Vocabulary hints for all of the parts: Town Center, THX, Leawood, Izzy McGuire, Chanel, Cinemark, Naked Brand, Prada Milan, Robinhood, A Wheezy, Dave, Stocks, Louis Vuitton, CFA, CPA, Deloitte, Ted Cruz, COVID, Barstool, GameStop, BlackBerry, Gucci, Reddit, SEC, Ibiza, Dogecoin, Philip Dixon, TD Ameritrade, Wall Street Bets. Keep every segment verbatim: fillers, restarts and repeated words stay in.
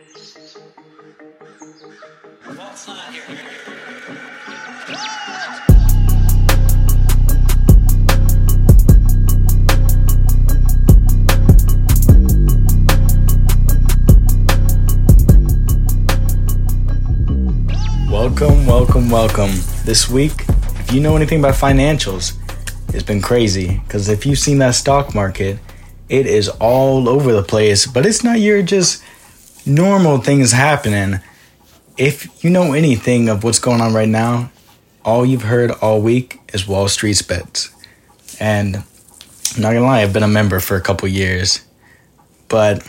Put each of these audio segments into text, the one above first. What's that here? Ah! Welcome, welcome, welcome. This week, if you know anything about financials, it's been crazy. Because if you've seen that stock market, it is all over the place. But it's not your just normal things happening. If you know anything of what's going on right now, all you've heard all week is Wall Street Bets. And I'm not going to lie, I've been a member for a couple years. But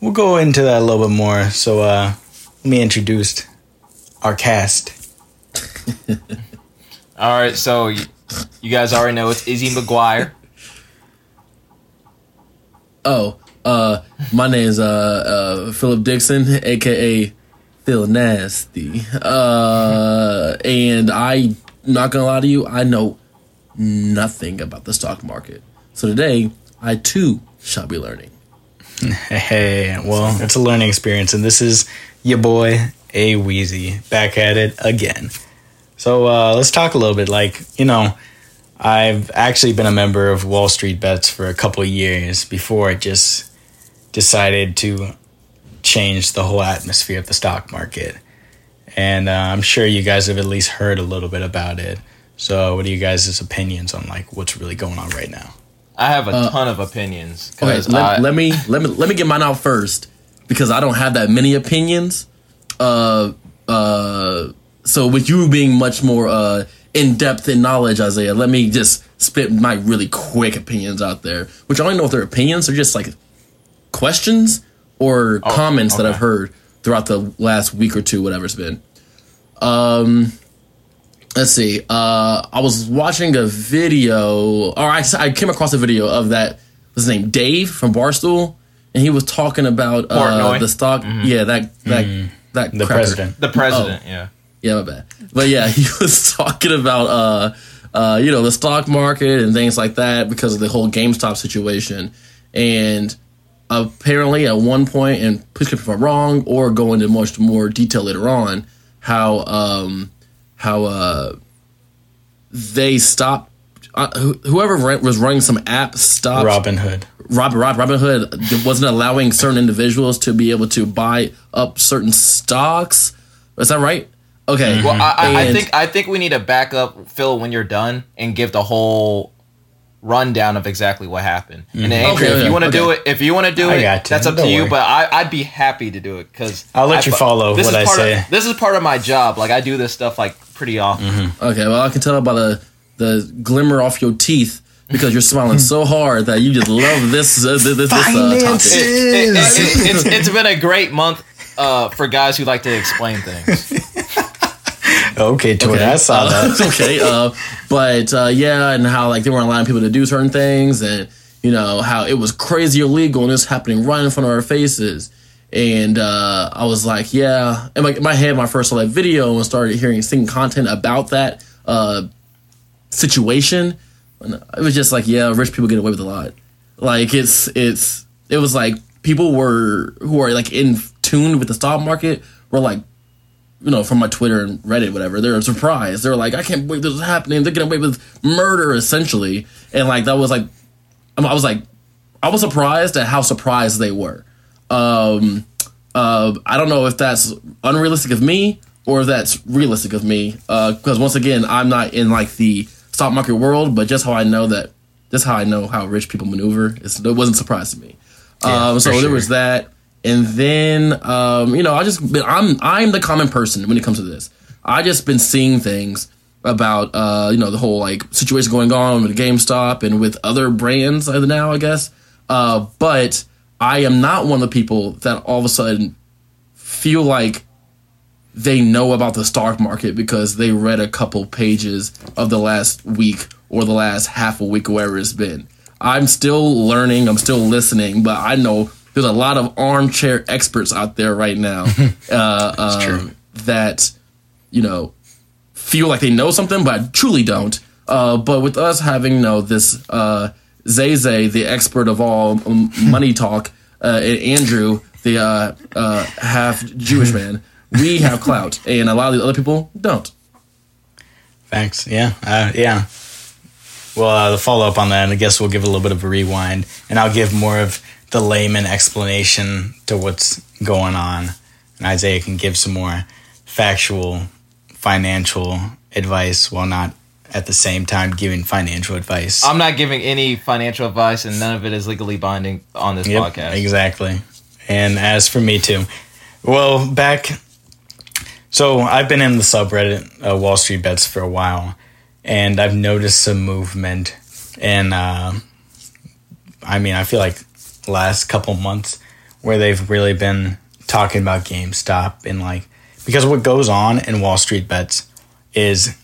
we'll go into that a little bit more. So uh, let me introduce our cast. All right, so you, you guys already know it's Izzy McGuire. Oh, uh, my name is uh, uh, Philip Dixon, a k a. Phil Nasty. Uh, and I'm not going to lie to you, I know nothing about the stock market. So today, I too shall be learning. Hey, well, it's a learning experience, and this is your boy, A Wheezy, back at it again. So uh, let's talk a little bit. Like, you know, I've actually been a member of Wall Street Bets for a couple of years before I just decided to change the whole atmosphere of the stock market. And uh, I'm sure you guys have at least heard a little bit about it. So what are you guys' opinions on like what's really going on right now? I have a uh, ton of opinions. Okay, let, I, let me let me let me get mine out first because I don't have that many opinions. Uh, uh, so with you being much more uh, in-depth in knowledge, Isaiah, let me just spit my really quick opinions out there, which I don't know if they're opinions. They're just like questions or oh, comments okay. that I've heard throughout the last week or two, whatever it's been. Um, let's see. Uh, I was watching a video, or I, I came across a video of that, what's his name, Dave from Barstool, and he was talking about uh, the stock. Mm-hmm. Yeah, that that. Mm-hmm. That the cracker. president the president oh. yeah yeah my bad but yeah he was talking about uh uh you know the stock market and things like that because of the whole GameStop situation, and apparently at one point, and please correct me if I'm wrong or go into much more detail later on, how um how uh they stopped uh, wh- whoever ran, was running some app stopped Robinhood Rob, Rob, Robinhood wasn't allowing certain individuals to be able to buy up certain stocks. Is that right? Okay. Mm-hmm. Well, I, I think I think we need to back up, Phil, when you're done, and give the whole rundown of exactly what happened. Mm-hmm. And Andrew, okay, if, yeah, you okay. do it, if you want to do it, if you want to do it, that's up Don't to you. Worry. But I, I'd be happy to do it because I'll let I, you follow what I say. Of, this is part of my job. Like I do this stuff like pretty often. Mm-hmm. Okay. Well, I can tell by the the glimmer off your teeth. Because you're smiling so hard that you just love this uh, this, this uh, topic. It, it, it, it, it's, it's been a great month uh, for guys who like to explain things. okay, Twitter, okay. I saw uh, that. okay, uh, but uh, yeah, and how like they weren't allowing people to do certain things, and you know how it was crazy illegal and it's happening right in front of our faces. And uh, I was like, yeah, and like in my head, my first saw that video and started hearing seeing content about that uh, situation. It was just like, yeah, rich people get away with a lot. Like it's it's it was like people were who are like in tune with the stock market were like, you know, from my Twitter and Reddit, whatever. They're surprised. They're like, I can't believe this is happening. They're getting away with murder essentially, and like that was like, I was like, I was surprised at how surprised they were. Um, uh, I don't know if that's unrealistic of me or if that's realistic of me because uh, once again, I'm not in like the stock market world, but just how I know that, just how I know how rich people maneuver, it's, it wasn't a surprise to me. Yeah, um, so sure. There was that, and then um, you know, I just been, I'm I'm the common person when it comes to this. I just been seeing things about uh, you know the whole like situation going on with GameStop and with other brands now, I guess. Uh, but I am not one of the people that all of a sudden feel like they know about the stock market because they read a couple pages of the last week or the last half a week or wherever it's been. I'm still learning. I'm still listening. But I know there's a lot of armchair experts out there right now uh, um, that, you know, feel like they know something, but truly don't. Uh, but with us having, you know, this uh, Zay Zay, the expert of all money talk, uh, and Andrew the uh, uh, half Jewish man. We have clout, and a lot of the other people don't. Thanks. Yeah. Uh, yeah. Well, uh, the follow-up on that, I guess we'll give a little bit of a rewind, and I'll give more of the layman explanation to what's going on. And Isaiah can give some more factual, financial advice while not at the same time giving financial advice. I'm not giving any financial advice, and none of it is legally binding on this yep, podcast. Exactly. And as for me, too. Well, back... So I've been in the subreddit uh, Wall Street Bets for a while, and I've noticed some movement. And uh, I mean, I feel like last couple months where they've really been talking about GameStop and like, because what goes on in Wall Street Bets is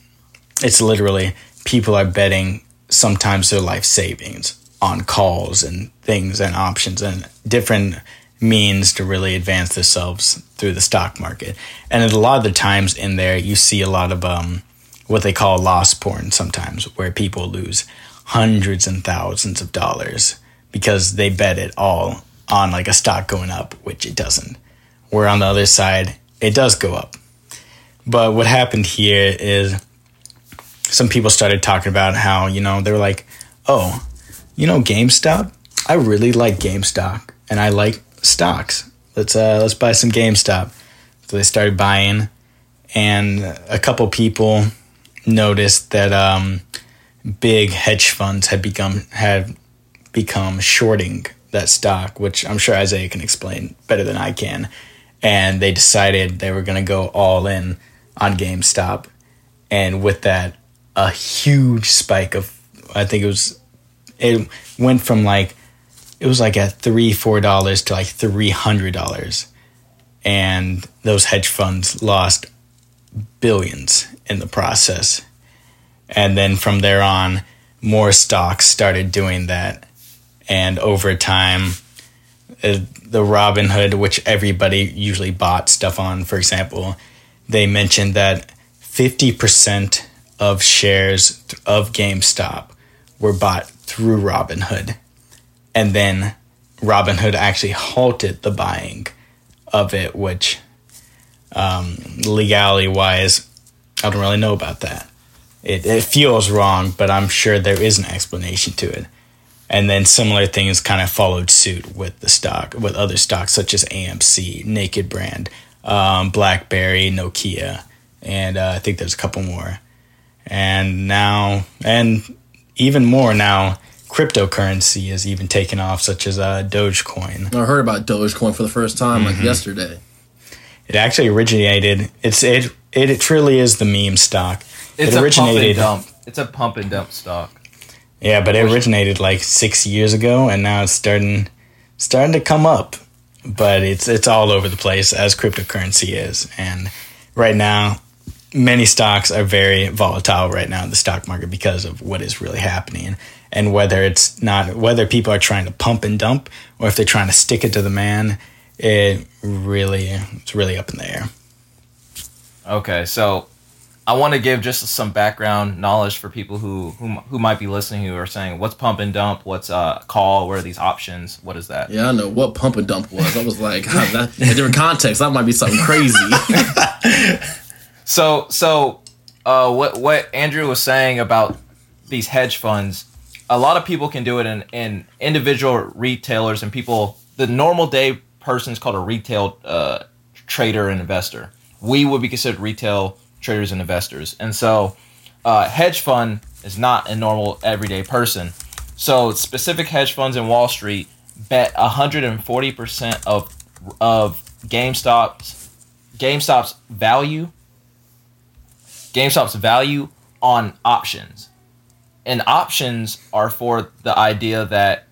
it's literally people are betting sometimes their life savings on calls and things and options and different means to really advance themselves through the stock market. And a lot of the times in there, you see a lot of um, what they call loss porn sometimes, where people lose hundreds and thousands of dollars because they bet it all on like a stock going up, which it doesn't. Where on the other side, it does go up. But what happened here is some people started talking about how, you know, they were like, oh, you know, GameStop? I really like GameStop, and I like stocks. Let's uh, let's buy some GameStop. So they started buying, and a couple people noticed that um, big hedge funds had become had become shorting that stock, which I'm sure Isaiah can explain better than I can. And they decided they were going to go all in on GameStop, and with that, a huge spike of I think it was it went from like. It was like at three dollars, four dollars to like three hundred dollars. And those hedge funds lost billions in the process. And then from there on, more stocks started doing that. And over time, the Robinhood, which everybody usually bought stuff on, for example, they mentioned that fifty percent of shares of GameStop were bought through Robinhood. And then Robinhood actually halted the buying of it, which um, legality-wise, I don't really know about that. It, it feels wrong, but I'm sure there is an explanation to it. And then similar things kind of followed suit with the stock, with other stocks such as A M C, Naked Brand, um, BlackBerry, Nokia, and uh, I think there's a couple more. And now, and even more now, cryptocurrency is even taken off, such as uh, Dogecoin. I heard about Dogecoin for the first time mm-hmm. like yesterday. It actually originated. It's it, it it truly is the meme stock. It's it originated, a pump and dump. It's a pump and dump stock. Yeah, but it originated like six years ago, and now it's starting starting to come up. But it's it's all over the place as cryptocurrency is, and right now many stocks are very volatile right now in the stock market because of what is really happening. And whether it's not, whether people are trying to pump and dump, or if they're trying to stick it to the man, it really, it's really up in the air. Okay, so I want to give just some background knowledge for people who who, who might be listening who are saying, "What's pump and dump? What's uh call? What are these options? What is that?" Yeah, I know what pump and dump was. I was like, God, that, in different context, that might be something crazy. so, so uh, what what Andrew was saying about these hedge funds. A lot of people can do it in, in individual retailers and people, the normal day person is called a retail uh, trader and investor. We would be considered retail traders and investors. And so uh, hedge fund is not a normal everyday person. So specific hedge funds in Wall Street bet one hundred forty percent of of GameStop's GameStop's value, GameStop's value on options. And options are for the idea that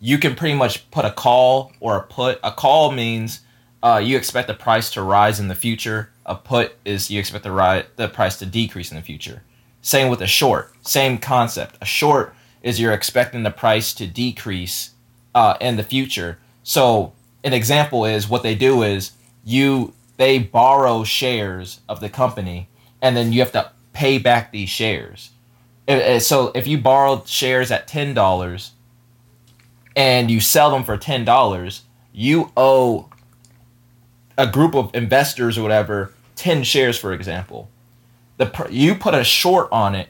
you can pretty much put a call or a put. A call means uh, you expect the price to rise in the future. A put is you expect the ri- the price to decrease in the future. Same with a short. Same concept. A short is you're expecting the price to decrease uh, in the future. So an example is what they do is you they borrow shares of the company, and then you have to pay back these shares. So if you borrowed shares at ten dollars and you sell them for ten dollars, you owe a group of investors or whatever, ten shares, for example, the pr- you put a short on it,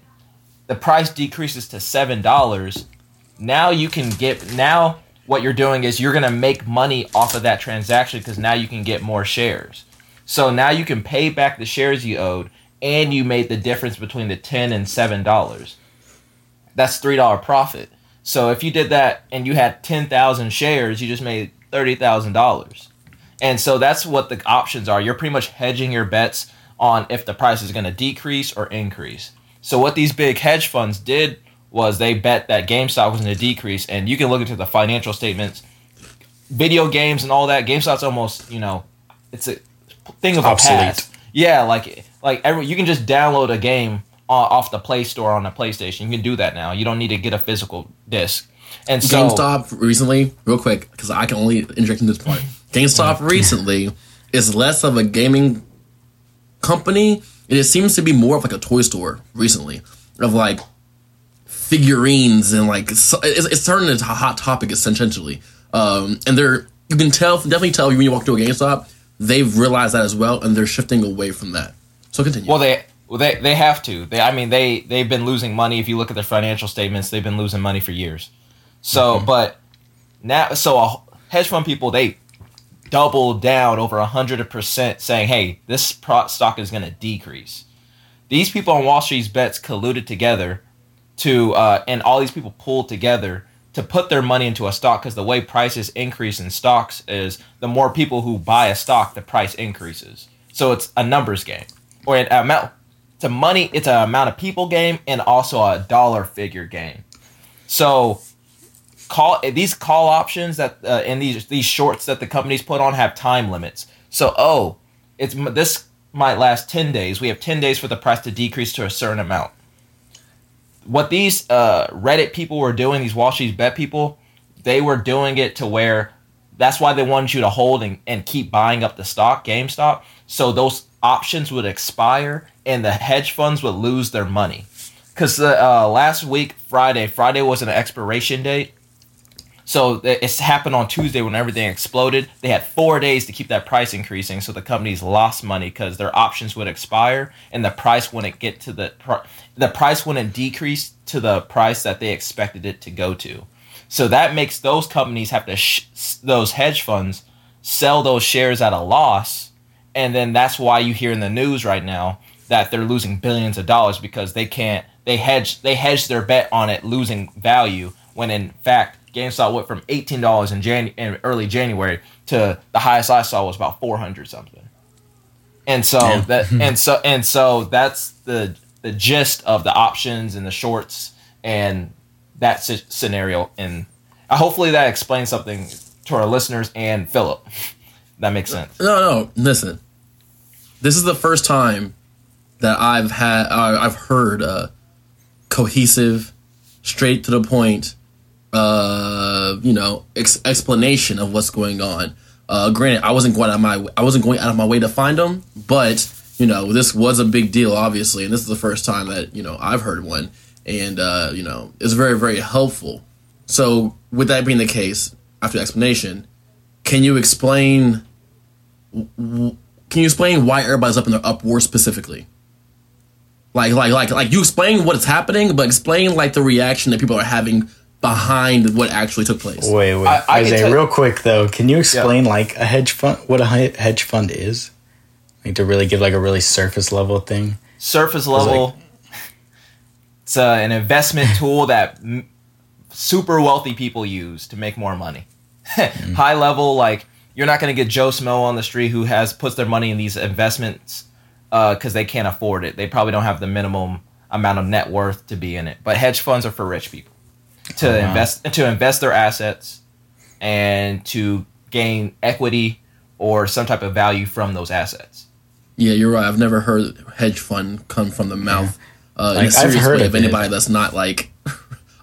the price decreases to seven dollars. Now you can get, now what you're doing is you're going to make money off of that transaction because now you can get more shares. So now you can pay back the shares you owed, and you made the difference between the ten dollars and seven dollars. That's three dollars profit. So if you did that and you had ten thousand shares, you just made thirty thousand dollars. And so that's what the options are. You're pretty much hedging your bets on if the price is going to decrease or increase. So what these big hedge funds did was they bet that GameStop was going to decrease. And you can look into the financial statements, video games and all that. GameStop's almost, you know, it's a thing of obsolete. A past. Yeah, like like every, you can just download a game off the Play Store on a PlayStation. You can do that now. You don't need to get a physical disc. And so, GameStop recently, real quick, because I can only interject in this part. GameStop recently is less of a gaming company, and it seems to be more of like a toy store recently, of like figurines and like so, it's, it's turning into a hot topic essentially. Um, and they're you can tell definitely tell when you walk to a GameStop, they've realized that as well, and they're shifting away from that. So continue. Well, they. Well, they, they have to. They, I mean, they, they've been losing money. If you look at their financial statements, they've been losing money for years. So, mm-hmm. but now, so a hedge fund people, they doubled down over one hundred percent saying, hey, this pro- stock is going to decrease. These people on Wall Street's bets colluded together to, uh, and all these people pulled together to put their money into a stock because the way prices increase in stocks is the more people who buy a stock, the price increases. So it's a numbers game or an amount. It's a money, it's an amount of people game and also a dollar figure game. So, call these call options that uh, and these these shorts that the companies put on have time limits. So, oh, it's this might last ten days. We have ten days for the price to decrease to a certain amount. What these uh, Reddit people were doing, these Wall Street Bet people, they were doing it to where that's why they wanted you to hold and, and keep buying up the stock, GameStop. So those options would expire and the hedge funds would lose their money. Because uh, last week, Friday, Friday was an expiration date. So it's happened on Tuesday when everything exploded. They had four days to keep that price increasing. So the companies lost money because their options would expire and the price wouldn't get to the pr- the price wouldn't decrease to the price that they expected it to go to. So that makes those companies have to sh- those hedge funds sell those shares at a loss. And then that's why you hear in the news right now that they're losing billions of dollars because they can't they hedge they hedge their bet on it losing value when in fact GameStop went from eighteen dollars in Jan in early January to the highest I saw was about four hundred something. And so yeah. that and so and so that's the the gist of the options and the shorts and that c- scenario. And hopefully that explains something to our listeners and Philip. That makes sense. No, no, listen. This is the first time that I've had, uh, I've heard uh, cohesive, straight to the point, uh, you know, ex- explanation of what's going on. Uh, granted, I wasn't going out of my, I wasn't going out of my way to find them, but you know, this was a big deal, obviously, and this is the first time that you know I've heard one, and uh, you know, it's very, very helpful. So, with that being the case, after the explanation, can you explain? W- can you explain why everybody's up in their uproar specifically? Like, like, like, like you explain what is happening, but explain like the reaction that people are having behind what actually took place. Wait, wait, I, I Jose, real quick though, can you explain yeah. like a hedge fund, what a hedge fund is? Like to really give like a really surface level thing. Surface level. Like, it's uh, an investment tool that m- super wealthy people use to make more money. mm-hmm. High level, like. You're not going to get Joe Smo on the street who has puts their money in these investments because uh, they can't afford it. They probably don't have the minimum amount of net worth to be in it. But hedge funds are for rich people to uh-huh. invest to invest their assets and to gain equity or some type of value from those assets. Yeah, you're right. I've never heard hedge fund come from the mouth yeah. uh, like, in a serious way of anybody it. That's not like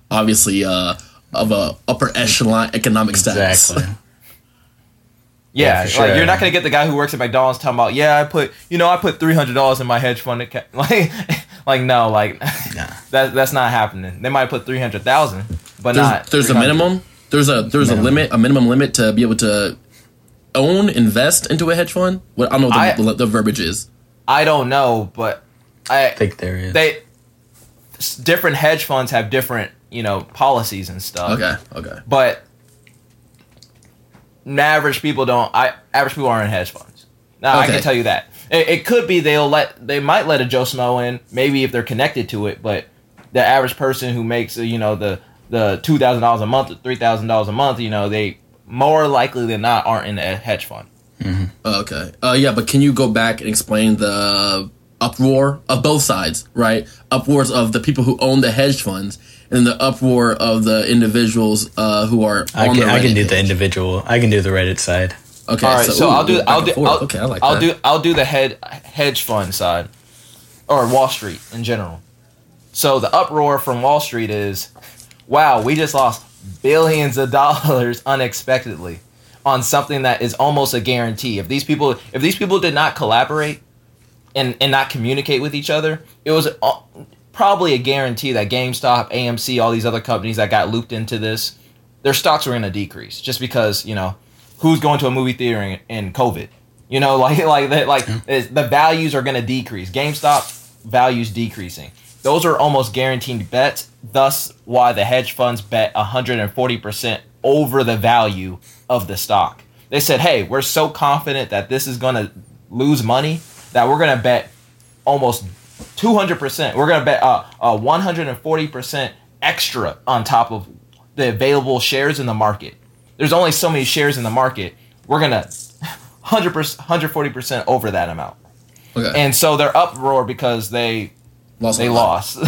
obviously uh, of a upper echelon economic status. Exactly. Yeah, yeah sure. Like you're not gonna get the guy who works at McDonald's talking about, yeah, I put, you know, I put three hundred dollars in my hedge fund account. Like, like no, like nah. that that's not happening. They might put three hundred thousand, but there's, not. There's a minimum. There's a there's minimum. a limit, a minimum limit to be able to own, invest into a hedge fund? Well, I don't know what the, I, the, the verbiage is. I don't know, but I, I think there is. They different hedge funds have different, you know, policies and stuff. Okay, okay. But average people don't. I average people aren't in hedge funds. Now okay. I can tell you that it, it could be they'll let they might let a Joe Smo in, maybe if they're connected to it. But the average person who makes, you know, the the two thousand dollars a month, three thousand dollars a month, you know, they more likely than not aren't in a hedge fund. Mm-hmm. Okay. Uh, yeah, but can you go back and explain the uproar of both sides, right? Uproars of the people who own the hedge funds and the uproar of the individuals uh, who are I on can, the Reddit I can do page. The individual. I can do the Reddit side. Okay. All right, so, so ooh, I'll do I'll do I'll, okay, I like I'll that. do I'll do the head, hedge fund side or Wall Street in general. So the uproar from Wall Street is, wow, we just lost billions of dollars unexpectedly on something that is almost a guarantee. If these people if these people did not collaborate and, and not communicate with each other, it was a, probably a guarantee that GameStop, A M C, all these other companies that got looped into this, their stocks were going to decrease just because, you know, who's going to a movie theater in, in COVID? You know, like like the, like the values are going to decrease. GameStop values decreasing. Those are almost guaranteed bets, thus why the hedge funds bet one hundred forty percent over the value of the stock. They said, hey, we're so confident that this is going to lose money that we're going to bet almost two hundred percent. We're going to bet uh, uh, one hundred forty percent extra on top of the available shares in the market. There's only so many shares in the market. We're going to one hundred forty percent over that amount. Okay. And so they're uproar because they... Lost they lost.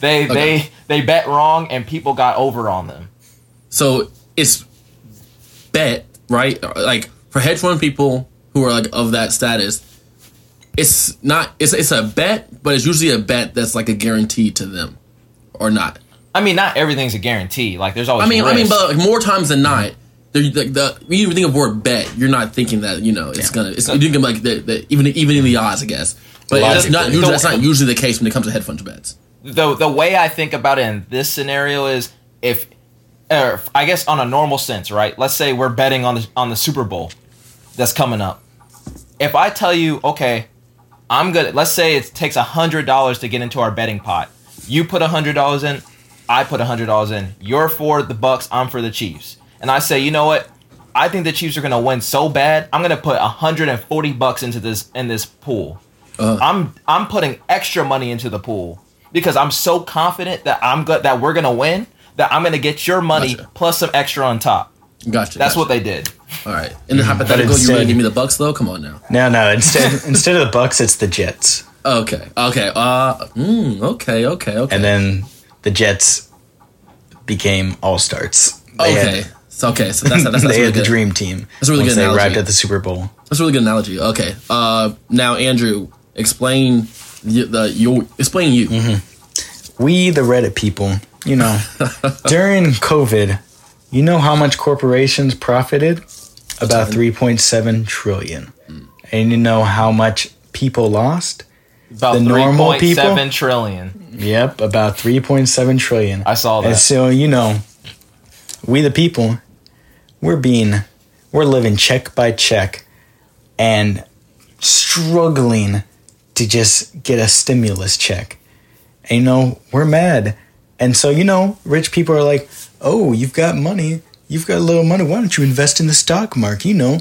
they okay. they they bet wrong, and people got over on them. So it's bet, right? Like for hedge fund people who are like of that status, it's not. It's it's a bet, but it's usually a bet that's like a guarantee to them, or not. I mean, not everything's a guarantee. Like there's always. I mean, risk. I mean, but like, more times than not, like the when you think of word bet, you're not thinking that you know it's yeah. gonna. It's, you think of like the, the even even in the odds, I guess. But that's not, usually, that's not usually the case when it comes to hedge fund bets. The the way I think about it in this scenario is if, or I guess on a normal sense, right? Let's say we're betting on the on the Super Bowl that's coming up. If I tell you, okay, I'm gonna let's say it takes a hundred dollars to get into our betting pot. You put a hundred dollars in, I put a hundred dollars in. You're for the Bucks, I'm for the Chiefs, and I say, you know what? I think the Chiefs are gonna win so bad. I'm gonna put a hundred and forty bucks into this in this pool. Uh, I'm I'm putting extra money into the pool because I'm so confident that I'm go- that we're gonna win that I'm gonna get your money gotcha. plus some extra on top. Gotcha. That's gotcha. what they did. All right. And the hypothetical, instead, you want to give me the Bucks though? Come on now. No, no. Instead, instead of the Bucks, it's the Jets. Okay. Okay. Uh. Mm, okay. Okay. Okay. And then the Jets became all starts. They okay. Had, so okay. So that's that's, that's they really had good. The dream team. That's a really once good. They analogy. Arrived at the Super Bowl. That's a really good analogy. Okay. Uh. Now, Andrew. Explain the, the your explain you. Mm-hmm. We the Reddit people, you know, during COVID, you know how much corporations profited? About three point seven trillion. Mm. And you know how much people lost? About the normal people. three point seven trillion. Yep, about three point seven trillion. I saw that. And so, you know, we the people, we're being we're living check by check and struggling to just get a stimulus check. And, you know, we're mad. And so, you know, rich people are like, oh, you've got money. You've got a little money. Why don't you invest in the stock market? You know,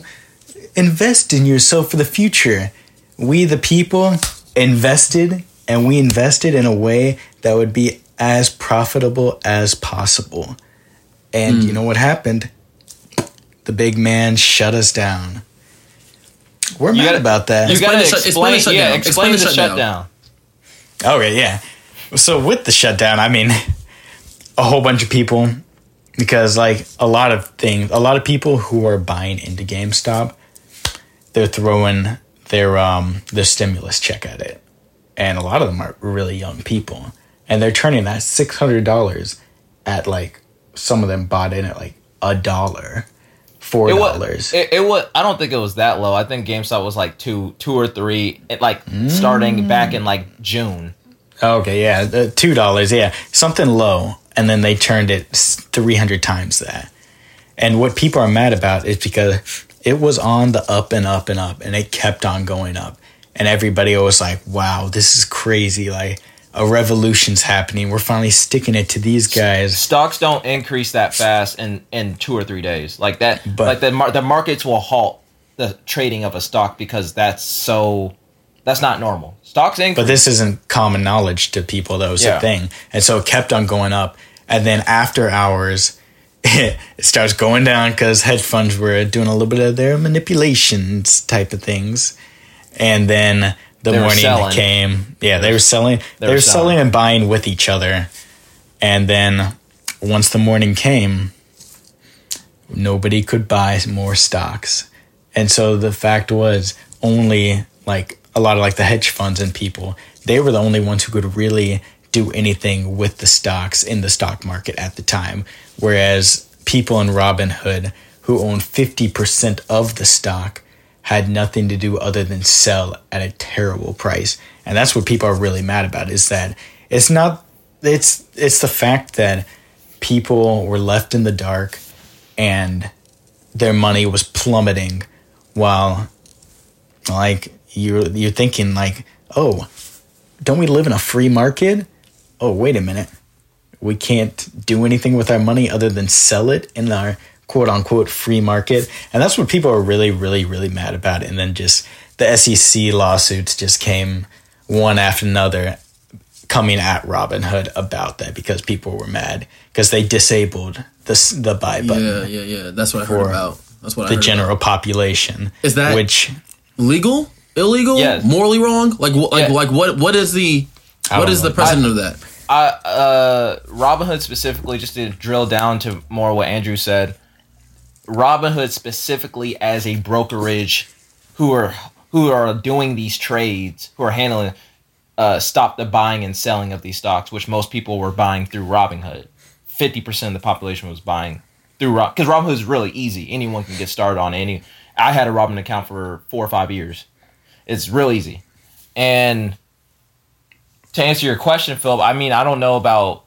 invest in yourself for the future. We, the people, invested, and we invested in a way that would be as profitable as possible. And mm. you know what happened? The big man shut us down. We're you mad gotta, about that. You got to explain, explain, yeah, explain, explain the, the shutdown. shutdown. Okay, yeah. So with the shutdown, I mean, a whole bunch of people, because like a lot of things, a lot of people who are buying into GameStop, they're throwing their um their stimulus check at it, and a lot of them are really young people, and they're turning that six hundred dollars at like some of them bought in at like a dollar. Four dollars. It, it was. I don't think it was that low. I think GameStop was like two, two or three. It like mm. starting back in like June. Okay, yeah, uh, two dollars. Yeah, something low, and then they turned it three hundred times that. And what people are mad about is because it was on the up and up and up, and it kept on going up. And everybody was like, wow, this is crazy. Like, a revolution's happening. We're finally sticking it to these guys. Stocks don't increase that fast in, in two or three days. Like that, but, like the mar- the markets will halt the trading of a stock because that's so that's not normal. Stocks increase. But this isn't common knowledge to people. That was yeah. a thing. And so it kept on going up. And then after hours, it starts going down because hedge funds were doing a little bit of their manipulations type of things. And then the they morning that came, yeah, they were selling. They, they were selling. selling and buying with each other. And then once the morning came, nobody could buy more stocks. And so the fact was, only like a lot of like the hedge funds and people, they were the only ones who could really do anything with the stocks in the stock market at the time. Whereas people in Robinhood who own fifty percent of the stock had nothing to do other than sell at a terrible price. And that's what people are really mad about, is that it's not it's it's the fact that people were left in the dark and their money was plummeting, while like you're you're thinking like, oh, don't we live in a free market? Oh, wait a minute. We can't do anything with our money other than sell it in our quote-unquote free market. And that's what people are really, really, really mad about. And then just the S E C lawsuits just came one after another coming at Robinhood about that because people were mad because they disabled the, the buy button. Yeah, yeah, yeah. That's what I heard about. That's what I heard about. The general population. Is that which legal? Illegal? Yeah. Morally wrong? Like, wh- like, yeah. like what, what is the, what is the precedent of that? I, uh, Robinhood specifically, just to drill down to more what Andrew said, Robinhood specifically as a brokerage who are who are doing these trades, who are handling, uh, stop the buying and selling of these stocks, which most people were buying through Robinhood. fifty percent of the population was buying through Robinhood. Because Robinhood is really easy. Anyone can get started on any. I had a Robinhood account for four or five years. It's real easy. And to answer your question, Philip, I mean, I don't know about...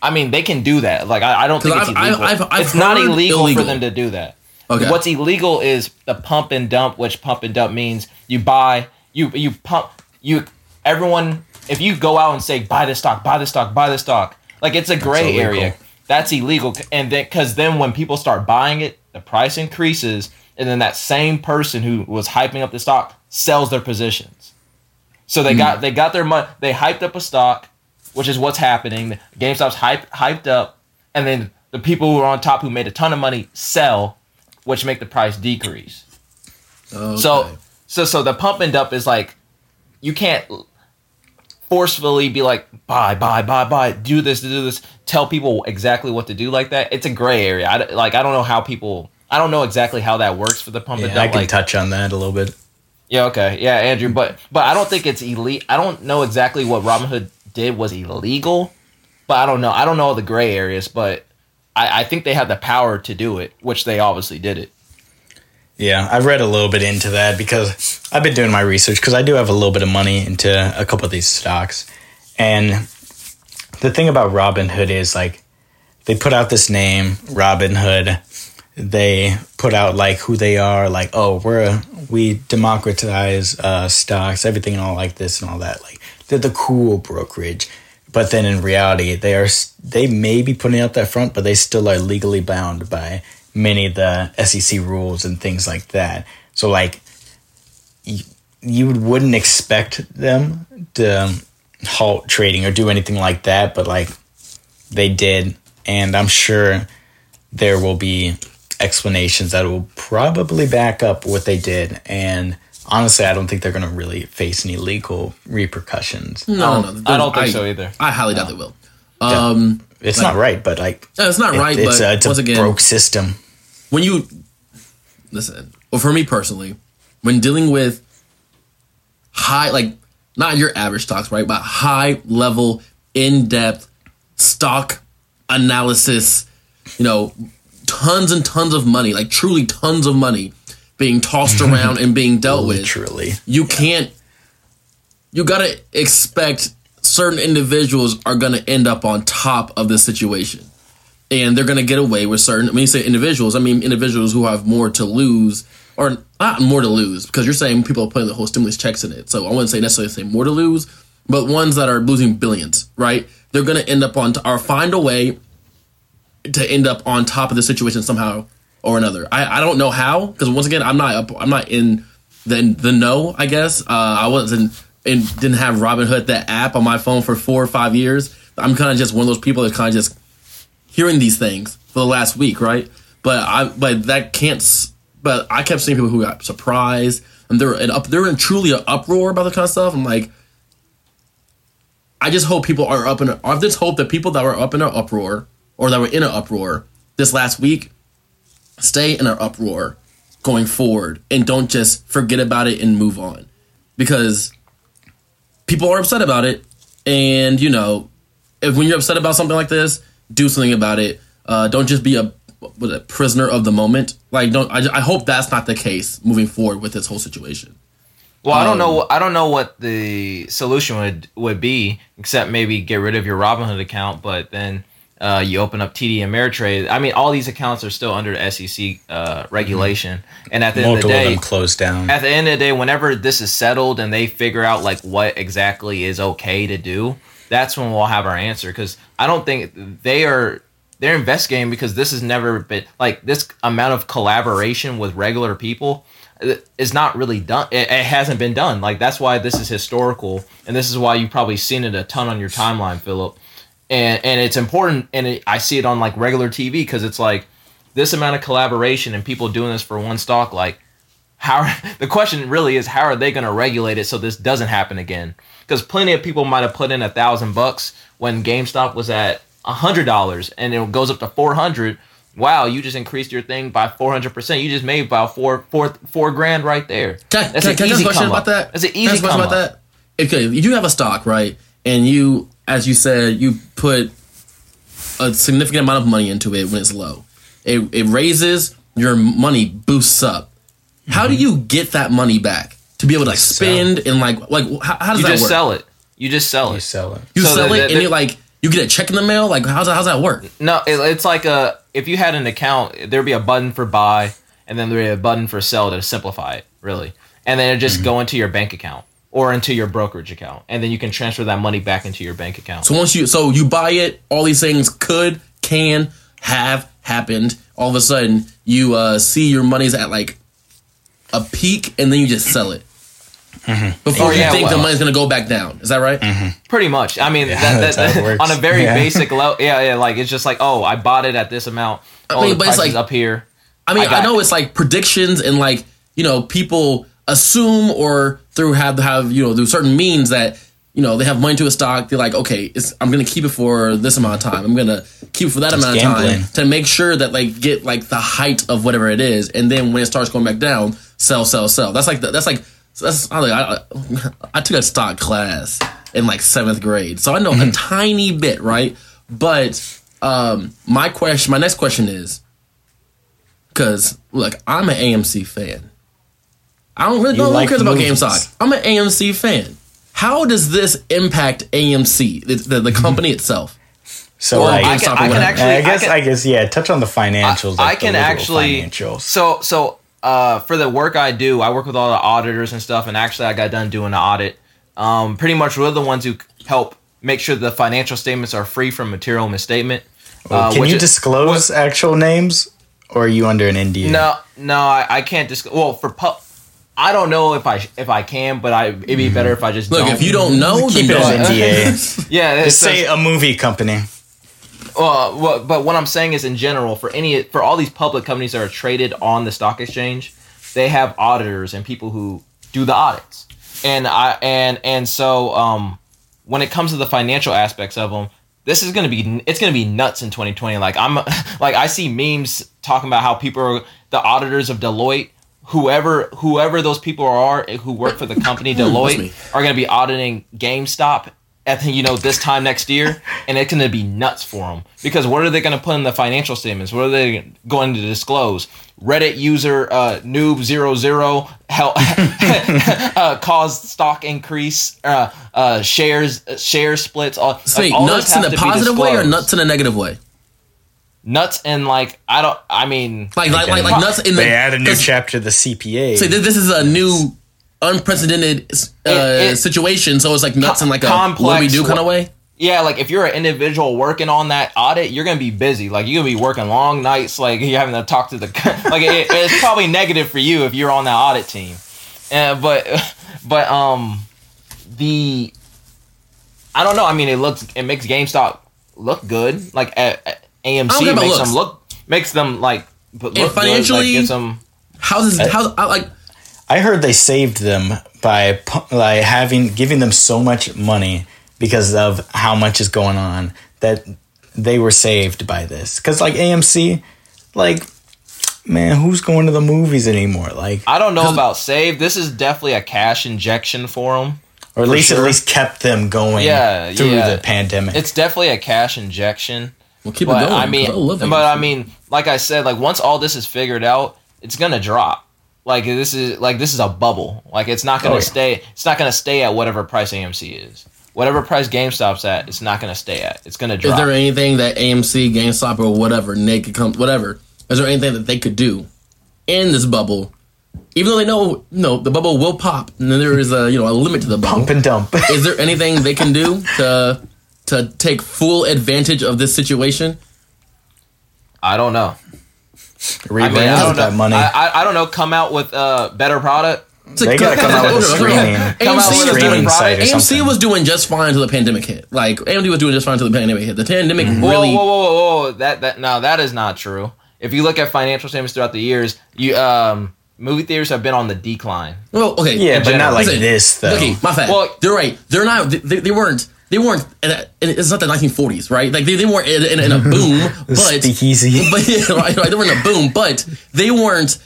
I mean, they can do that. Like, I, I don't think it's I've, illegal. I've, I've, I've it's not illegal, illegal for them to do that. Okay. What's illegal is the pump and dump, which pump and dump means you buy, you you pump, you everyone, if you go out and say, buy this stock, buy this stock, buy this stock, like it's a gray That's area. That's illegal. And then, because then when people start buying it, the price increases, and then that same person who was hyping up the stock sells their positions. So they mm. got they got their money, they hyped up a stock, which is what's happening. GameStop's hype, hyped up, and then the people who are on top who made a ton of money sell, which make the price decrease. Okay. So, so, so the pump and dump is like, you can't forcefully be like, buy, buy, buy, buy, do this, do this, tell people exactly what to do like that. It's a gray area. I, like, I don't know how people, I don't know exactly how that works for the pump yeah, and dump. I can like, touch on that a little bit. Yeah, okay. Yeah, Andrew, but, but I don't think it's elite. I don't know exactly what Robinhood did was illegal, but I don't know. I don't know all the gray areas, but I, I think they had the power to do it, which they obviously did it. Yeah, I've read a little bit into that because I've been doing my research because I do have a little bit of money into a couple of these stocks. And the thing about Robinhood is like they put out this name, Robinhood. They put out like who they are, like, oh, we're a, we democratize uh, stocks, everything and all like this and all that, like. They're the cool brokerage, but then in reality, they are they may be putting out that front, but they still are legally bound by many of the S E C rules and things like that. So, like, you, you wouldn't expect them to halt trading or do anything like that, but, like, they did, and I'm sure there will be explanations that will probably back up what they did, and... Honestly, I don't think they're going to really face any legal repercussions. No, no, no. I don't think I, so either. I highly doubt no. they will. Um, it's like, not right, but like... No, it's not right, it, it's, but uh, it's once a again... broke system. When you... Listen, well, for me personally, when dealing with high, like, not your average stocks, right, but high-level, in-depth stock analysis, you know, tons and tons of money, like truly tons of money, being tossed around and being dealt Literally. with. You yeah. can't... You gotta expect certain individuals are gonna end up on top of this situation. And they're gonna get away with certain... When you say individuals, I mean individuals who have more to lose or not more to lose, because you're saying people are putting the whole stimulus checks in it. So I wouldn't say necessarily say more to lose, but ones that are losing billions, right? They're going to end up on, t- or find a way to end up on top of the situation somehow or another. I, I don't know how, because once again, I'm not up, I'm not in the the know, I guess. Uh, I wasn't and didn't have Robinhood, that app, on my phone for four or five years. I'm kind of just one of those people that kind of just hearing these things for the last week, right? But I but that can't. But I kept seeing people who got surprised, and they're and up they're in truly an uproar about the kind of stuff. I'm like, I just hope people are up in. A, I just hope that people that were up in an uproar or that were in an uproar this last week stay in an uproar going forward and don't just forget about it and move on, because people are upset about it, and you know, if when you're upset about something like this, do something about it. Uh, don't just be a With a prisoner of the moment. Like, don't. I, I hope that's not the case moving forward with this whole situation. Well, um, I don't know. I don't know what the solution would would be, except maybe get rid of your Robinhood account. But then uh, you open up T D Ameritrade. I mean, all these accounts are still under the S E C uh, regulation. Mm-hmm. And at the end of the day, multiple of them closed down. At the end of the day, whenever this is settled and they figure out like what exactly is okay to do, that's when we'll have our answer. Because I don't think they are. They're investigating because this has never been like this amount of collaboration with regular people is not really done. It, it hasn't been done. Like, that's why this is historical. And this is why you've probably seen it a ton on your timeline, Philip. And and it's important. And it, I see it on like regular T V, because it's like this amount of collaboration and people doing this for one stock. Like, how the question really is, how are they going to regulate it so this doesn't happen again? Because plenty of people might have put in a thousand bucks when GameStop was at a hundred dollars, and it goes up to four hundred. Wow, you just increased your thing by four hundred percent. You just made about four four four grand right there. Can, that's can, an can easy question about that? That's an easy question about that. Okay, you have a stock, right? And you, as you said, you put a significant amount of money into it when it's low. It it raises, your money boosts up. Mm-hmm. How do you get that money back to be able to like spend sell. and like like how, how does you that work? You just sell it. You just sell it. You sell it. You so sell that, it, that, that, and you like. You get a check in the mail? Like, how's that, how's that work? No, it, it's like a, if you had an account, there'd be a button for buy, and then there'd be a button for sell to simplify it, really. And then it'd just mm-hmm. go into your bank account or into your brokerage account, and then you can transfer that money back into your bank account. So once you, so you buy it, all these things could, can, have happened. All of a sudden, you uh, see your money's at like a peak, and then you just sell it. Mm-hmm. Before oh, you yeah, think well, the money's going to go back down. Is that right? Mm-hmm. Pretty much. I mean, yeah, that, that, that's how it works. On a very yeah. basic level. Yeah, yeah. Like, it's just like, oh, I bought it at this amount. I mean, oh, the but price it's like, is up here. I mean, I, I know it. It's like predictions and like, you know, people assume or through have, have, you know, through certain means that, you know, they have money to a stock. They're like, okay, it's, I'm going to keep it for this amount of time. I'm going to keep it for that it's amount gambling. of time to make sure that like get like the height of whatever it is. And then when it starts going back down, sell, sell, sell. That's like, the, that's like, So that's I, I, I took a stock class in like seventh grade, so I know mm-hmm. a tiny bit, right? But um, my question, my next question is, because look, I'm an A M C fan. I don't really know who cares about GameStop. I'm an A M C fan. How does this impact A M C, the the, the company itself? So well, like, I, can, I can actually, I guess, I, can, I guess, yeah. Touch on the financials. I, like I can actually. Financials. So so. Uh, for the work I do, I work with all the auditors and stuff, and actually I got done doing the audit. Um, pretty much we're the ones who help make sure the financial statements are free from material misstatement. Uh, Can you is, disclose what, actual names, or are you under an N D A? No, no, I, I can't disclose. Well, for pu- I don't know if I if I can, but I it'd be mm-hmm. better if I just look. Don't. If you don't know, keep it as N D A. Yeah, just say a movie company. Uh, well, but what I'm saying is, in general, for any for all these public companies that are traded on the stock exchange, they have auditors and people who do the audits. And I and and so um, when it comes to the financial aspects of them, this is gonna be it's gonna be nuts in twenty twenty. Like I'm like I see memes talking about how people are the auditors of Deloitte, whoever whoever those people are who work for the company Deloitte are gonna be auditing GameStop. At, you know, this time next year, and it's going to be nuts for them, because what are they going to put in the financial statements? What are they going to disclose? Reddit user uh, noob zero zero help, uh, caused stock increase, uh, uh, shares, share splits. All, so like, all nuts in a positive way or nuts in a negative way? Nuts and like I don't. I mean, like like like, like nuts. In they the, add a new chapter to the C P A. So this is a new unprecedented uh, it, it, situation. So it's like nuts and like complex, a what we do kind of way. Yeah, like if you're an individual working on that audit, you're gonna be busy. Like you're gonna be working long nights. Like you're having to talk to the like it, it's probably negative for you if you're on that audit team. Uh, but but um the I don't know. I mean, it looks it makes GameStop look good. Like at, at, A M C makes them look makes them like look and financially. Good, like, them, how does how I, like? I heard they saved them by by having giving them so much money because of how much is going on that they were saved by this. Because like A M C, like man, who's going to the movies anymore? Like I don't know about saved. This is definitely a cash injection for them. Or at least sure. at least kept them going yeah, through yeah. the pandemic. It's definitely a cash injection. Well, keep but, it going. I mean, I love but I mean, like I said, like once all this is figured out, it's gonna drop. Like this is like this is a bubble. Like it's not gonna oh, yeah. stay. It's not gonna stay at whatever price A M C is. Whatever price GameStop's at, it's not gonna stay at. It's gonna drop. Is there anything that A M C, GameStop, or whatever naked comp, whatever? Is there anything that they could do in this bubble? Even though they know no, the bubble will pop, and then there is a you know a limit to the bubble. Pump and dump. Is there anything they can do to? To take full advantage of this situation? I don't know. Rebrand I mean, I don't that know. money. I, I don't know. Come out with a uh, better product. They gotta come out with a streaming. Come out with a streaming site or something. A M C was doing just fine until the pandemic hit. Like A M C was doing just fine until the pandemic hit. The pandemic mm-hmm. really. Whoa, whoa, whoa, whoa! That that no, that is not true. If you look at financial statements throughout the years, you um. movie theaters have been on the decline. Well, okay, yeah, but not like Listen, this though. Okay, my fact. Well, they're right. They're not. They, they weren't. They weren't, it's not the nineteen forties, right? Like, they, they weren't in, in, in a boom, but, speakeasy. but yeah, right, right, they were in a boom, but they weren't,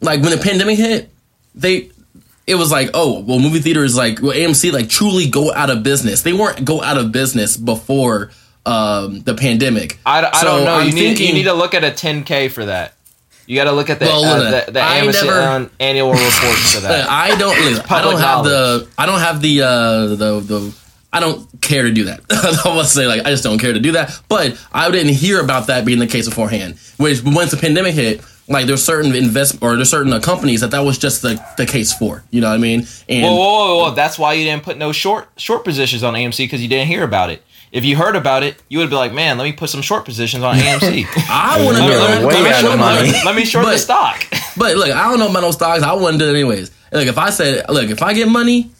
like, when the pandemic hit, they, it was like, oh, well, movie theaters, like, well, A M C, like, truly go out of business. They weren't go out of business before um, the pandemic. I, I so don't know. You need, thinking, you need to look at a ten K for that. You got to look at the well, uh, the, the A M C never, annual report for that. I don't, I don't have the, I don't have the, uh, the, the, I don't care to do that. I must say, like, I just don't care to do that. But I didn't hear about that being the case beforehand. Which, once the pandemic hit, like, there's certain invest or there's certain uh, companies that that was just the, the case for. You know what I mean? And whoa, whoa, whoa, whoa! That's why you didn't put no short short positions on A M C because you didn't hear about it. If you heard about it, you would be like, man, let me put some short positions on A M C. I want to know. Let me short but, the stock. But look, I don't know about no stocks. I wouldn't do it anyways. Look, if I said, look, if I get money.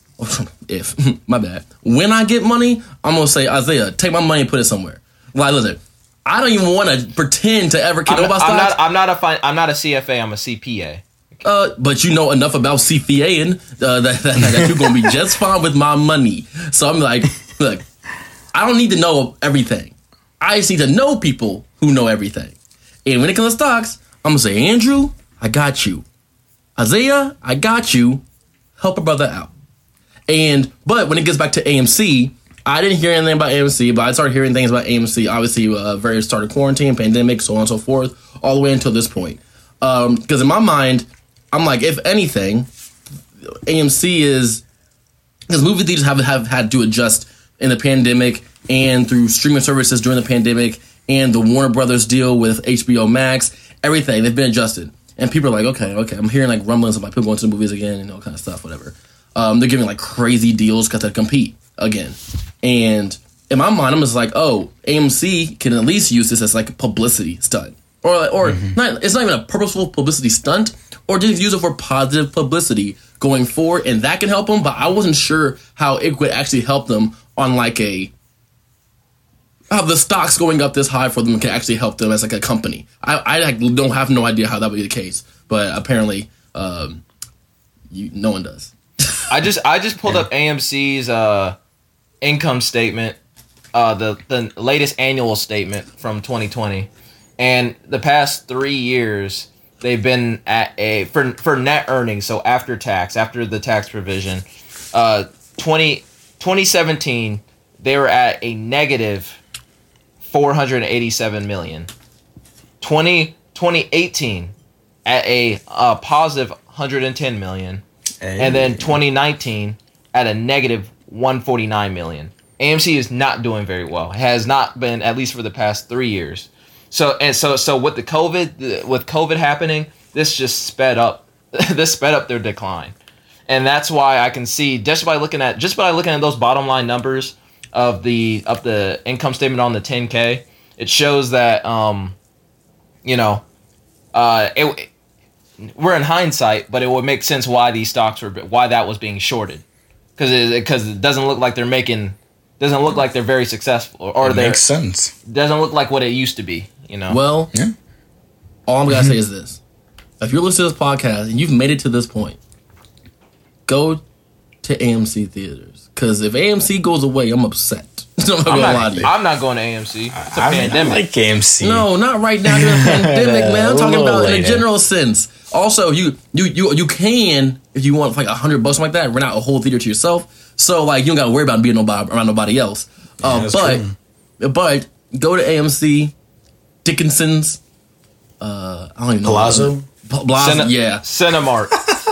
If my bad, when I get money, I'm gonna say, Isaiah, take my money and put it somewhere. Like, listen, I don't even want to pretend to ever care about stocks. I'm not, I'm not a, fin- I'm not a C F A. I'm a C P A. Uh, but you know enough about C P A-ing uh, that, that, that you're gonna be just fine with my money. So I'm like, look, I don't need to know everything. I just need to know people who know everything. And when it comes to stocks, I'm gonna say, Andrew, I got you. Isaiah, I got you. Help a brother out. And but when it gets back to A M C, I didn't hear anything about A M C, but I started hearing things about A M C. Obviously, uh, various started quarantine, pandemic, so on and so forth, all the way until this point. Because um, in my mind, I'm like, if anything, A M C is because movie theaters have have had to adjust in the pandemic and through streaming services during the pandemic and the Warner Brothers deal with H B O Max, everything they've been adjusted, and people are like, okay, okay, I'm hearing like rumblings of like people going to the movies again and all kind of stuff, whatever. Um, they're giving like crazy deals because they compete again. And in my mind, I'm just like, oh, A M C can at least use this as like a publicity stunt. Or or mm-hmm. not, it's not even a purposeful publicity stunt, or just use it for positive publicity going forward. And that can help them. But I wasn't sure how it would actually help them on like a, how the stocks going up this high for them can actually help them as like a company. I, I like, don't have no idea how that would be the case. But apparently um, you, no one does. I just I just pulled yeah. up A M C's uh, income statement, uh, the the latest annual statement from twenty twenty, and the past three years they've been at a for for net earnings, so after tax, after the tax provision, uh, twenty seventeen they were at a negative four hundred eighty-seven million. twenty eighteen at a uh, positive one hundred ten million. And then twenty nineteen at a negative one hundred forty-nine million. A M C is not doing very well. It has not been, at least for the past three years. So and so so with the COVID with COVID happening, this just sped up this sped up their decline. And that's why I can see just by looking at just by looking at those bottom line numbers of the of the income statement on the ten K, it shows that um you know uh it, we're in hindsight, but it would make sense why these stocks were why that was being shorted, because it, it doesn't look like they're making doesn't look like they're very successful or they makes sense doesn't look like what it used to be, you know. Well, yeah. All I'm gonna say is this: if you're listening to this podcast and you've made it to this point, go to A M C theaters, because if A M C goes away, I'm upset. So I'm, I'm, not, I'm not going to A M C. It's a I mean, pandemic. I like A M C. No, not right now. It's a pandemic, man. I'm talking about later. In a general sense. Also, you you you you can, if you want, like a hundred bucks like that, rent out a whole theater to yourself. So like you don't got to worry about being nobody around nobody else. Uh, yeah, but true. But go to A M C, Dickinson's. Uh, I don't even know. Palazzo. Palazzo. Cine- yeah. Cinemark.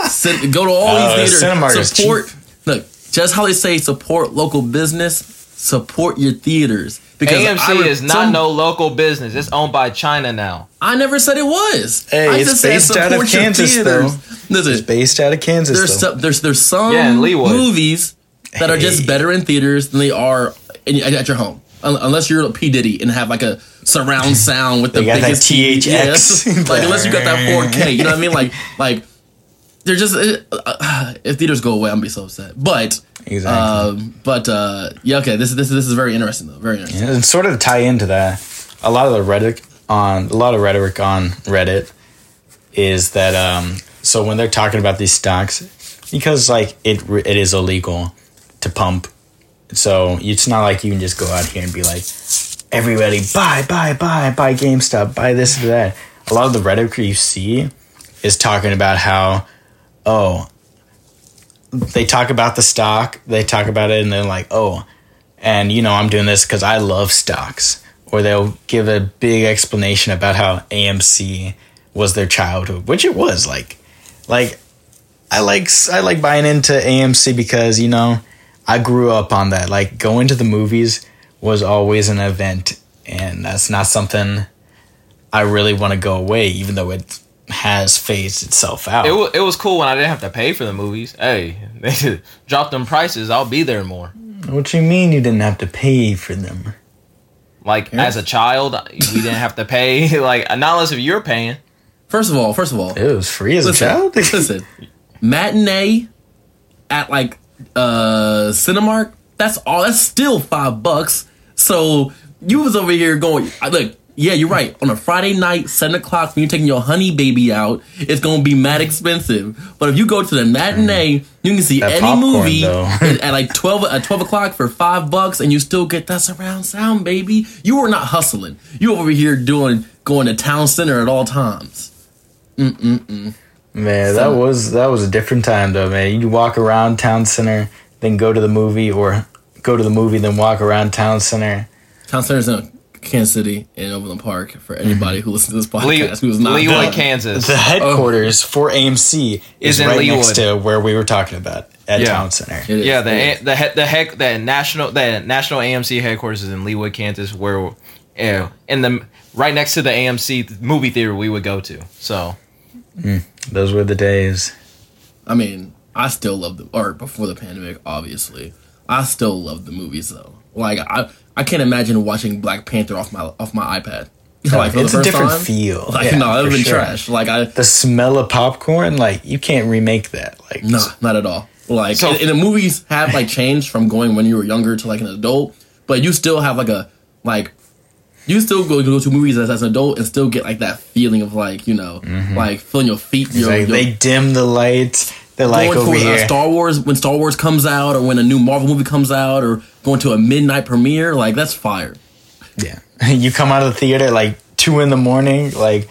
Cin- go to all uh, these theaters. Cinemark support. Is cheap. Look, just how they say support local business. Support your theaters, because A M C re- is not some, no local business. It's owned by China now. I never said it was. Hey, I it's just based said out of Kansas, though. Listen, it's based out of Kansas. There's though. Some, there's there's some yeah, movies that hey. are just better in theaters than they are in, at your home, unless you're a P Diddy and have like a surround sound with the biggest T H X. Yes. Like unless you got that four K, you know what I mean? Like like they're just uh, uh, if theaters go away, I'm gonna be so upset. But. Exactly. Uh, but uh, yeah, okay. This this this is very interesting, though. Very interesting. Yeah, and sort of tie into that, a lot of the rhetoric on a lot of rhetoric on Reddit is that um, so when they're talking about these stocks, because like it it is illegal to pump, so it's not like you can just go out here and be like, everybody buy buy buy buy GameStop, buy this or that. A lot of the rhetoric you see is talking about how oh. They talk about the stock, they talk about it, and they're like, oh, and, you know, I'm doing this because I love stocks. Or they'll give a big explanation about how A M C was their childhood, which it was. Like, like I like I like buying into A M C because, you know, I grew up on that. Like, going to the movies was always an event, and that's not something I really want to go away, even though it's has phased itself out. It was, it was cool when I didn't have to pay for the movies. Hey, they dropped them prices. I'll be there more. What you mean you didn't have to pay for them? Like, yeah. As a child, we didn't have to pay. Like, not unless if you're paying. First of all, first of all. It was free as listen, a child? Listen, matinee at, like, uh, Cinemark, that's all. That's still five bucks. So, you was over here going, look, yeah, you're right. On a Friday night, seven o'clock, when you're taking your honey baby out, it's going to be mad expensive. But if you go to the matinee, mm. you can see that any popcorn, movie at, at like twelve at twelve o'clock for five bucks, and you still get that surround sound, baby. You are not hustling. You over here doing going to Town Center at all times. Mm-mm-mm. Man, so, that was that was a different time, though, man. You walk around Town Center, then go to the movie, or go to the movie, then walk around Town Center. Town Center's a Kansas City and Overland Park for anybody who listens to this podcast. Le- who's not Leawood, done. Kansas. The headquarters oh. for A M C is, is in right Leawood. Next to where we were talking about at yeah. Town Center. Yeah, the the he- the heck the national the national A M C headquarters is in Leawood, Kansas, where uh, in the right next to the A M C movie theater we would go to. So mm, those were the days. I mean, I still love the art before the pandemic. Obviously, I still love the movies though. Like I. I can't imagine watching Black Panther off my off my iPad. No, like, it's a different time, feel. Like yeah, no, it would have been sure. trash. Like I, the smell of popcorn, like you can't remake that. Like no, nah, not at all. Like so, and, and the movies have like changed from going when you were younger to like an adult, but you still have like a like you still go, go to movies as, as an adult and still get like that feeling of like you know mm-hmm. like feeling your feet. Your, like, your, they dim the lights. They're like going over to here. Star Wars when Star Wars comes out, or when a new Marvel movie comes out, or going to a midnight premiere, like that's fire. Yeah, you come out of the theater like two in the morning, like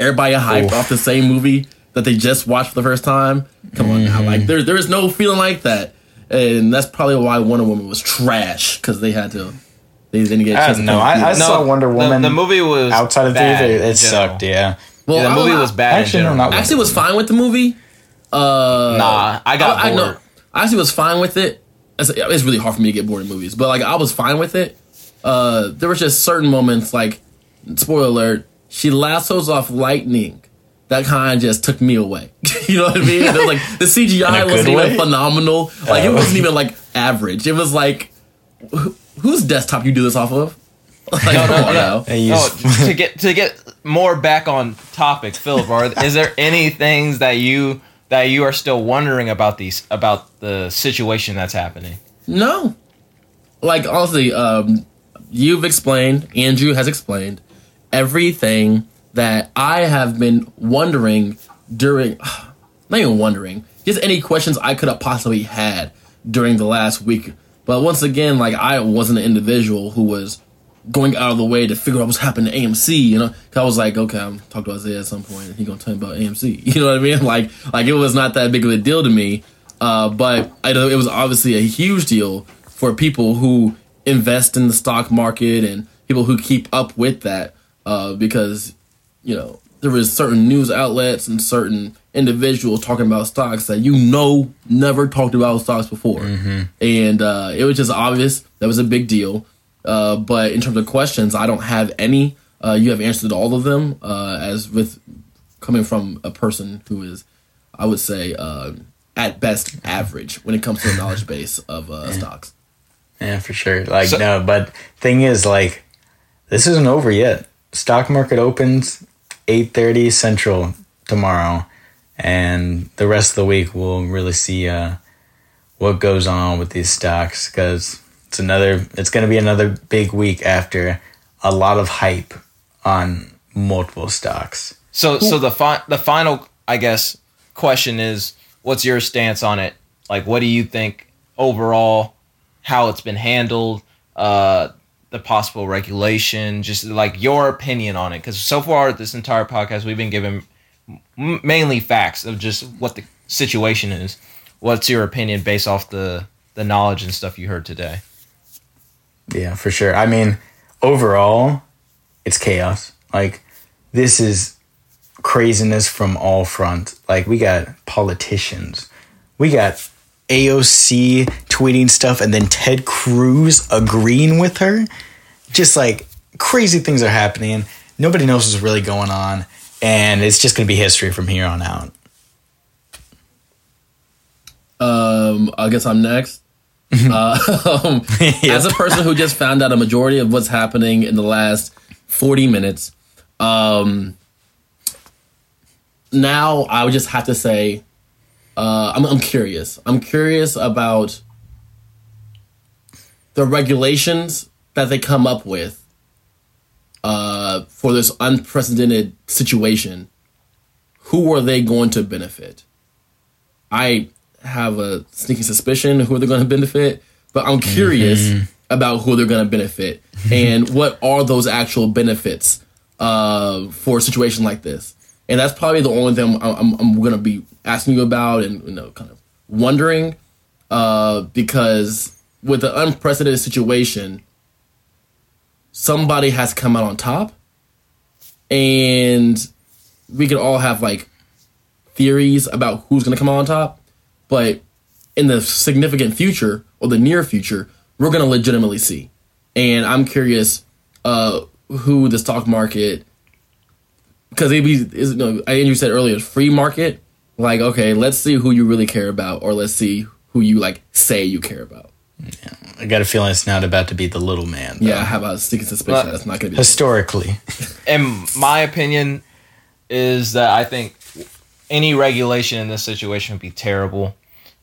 everybody hyped oof. Off the same movie that they just watched for the first time. Come mm-hmm. on, now. Like there, there is no feeling like that, and that's probably why Wonder Woman was trash because they had to. They didn't get. A chance I don't know. I, I saw no, Wonder Woman. The, the movie was outside of the theater. It sucked. Yeah. Well, yeah, the movie I, was bad. Actually, no, not actually, was fine with the movie. Uh, nah, I got I, bored. I, no, I actually was fine with it. It's, it's really hard for me to get bored in movies, but like I was fine with it. Uh, there was just certain moments like spoiler alert, she lassos off lightning. That kind of just took me away. You know what I mean? It was like, the C G I wasn't way. even phenomenal. Like, uh, it wasn't even, like, average. It was like, wh- whose desktop you do this off of? Like, no, no, no. Yeah. No, to get to get more back on topic, Philip, are, is there any things that you that you are still wondering about these about the situation that's happening? No, like honestly, um, you've explained, Andrew has explained everything that I have been wondering during, not even wondering, just any questions I could have possibly had during the last week. But once again, like I wasn't an individual who was going out of the way to figure out what's happening to A M C, you know? Because I was like, okay, I'm talking to Isaiah at some point, and he's going to tell me about A M C. You know what I mean? Like, like it was not that big of a deal to me, uh, but I know it was obviously a huge deal for people who invest in the stock market and people who keep up with that uh, because, you know, there was certain news outlets and certain individuals talking about stocks that you know never talked about stocks before. Mm-hmm. And uh, it was just obvious that was a big deal. Uh, but in terms of questions, I don't have any. Uh, you have answered all of them, uh, as with coming from a person who is, I would say, uh, at best average when it comes to the knowledge base of uh, yeah. stocks. Yeah, for sure. Like, so, no, but thing is, like, this isn't over yet. Stock market opens eight thirty Central tomorrow, and the rest of the week we'll really see uh, what goes on with these stocks because... It's another. It's going to be another big week after a lot of hype on multiple stocks. So, so the fi- the final, I guess, question is, what's your stance on it? Like, what do you think overall? How it's been handled, uh, the possible regulation, just like your opinion on it. Because so far, this entire podcast, we've been giving m- mainly facts of just what the situation is. What's your opinion based off the the knowledge and stuff you heard today? Yeah, for sure. I mean, overall, it's chaos. Like, this is craziness from all fronts. Like, we got politicians. We got A O C tweeting stuff and then Ted Cruz agreeing with her. Just, like, crazy things are happening. Nobody knows what's really going on. And it's just going to be history from here on out. Um, I guess I'm next. uh, um, yeah. As a person who just found out a majority of what's happening in the last forty minutes, um, now I would just have to say uh, I'm, I'm curious. I'm curious about the regulations that they come up with uh, for this unprecedented situation. Who are they going to benefit? I have a sneaking suspicion who they're going to benefit, but I'm curious mm-hmm. about who they're going to benefit and what are those actual benefits uh, for a situation like this. And that's probably the only thing I'm, I'm, I'm going to be asking you about and, you know, kind of wondering uh, because with an unprecedented situation, somebody has come out on top, and we can all have like theories about who's going to come out on top. But in the significant future or the near future, we're going to legitimately see. And I'm curious uh, who the stock market, because it'd be, you know, Andrew said earlier, free market. Like, okay, let's see who you really care about, or let's see who you like say you care about. Yeah, I got a feeling it's not about to be the little man. Though. Yeah, I have a sneaking suspicion well, that's not going to be historically. And my opinion is that I think any regulation in this situation would be terrible.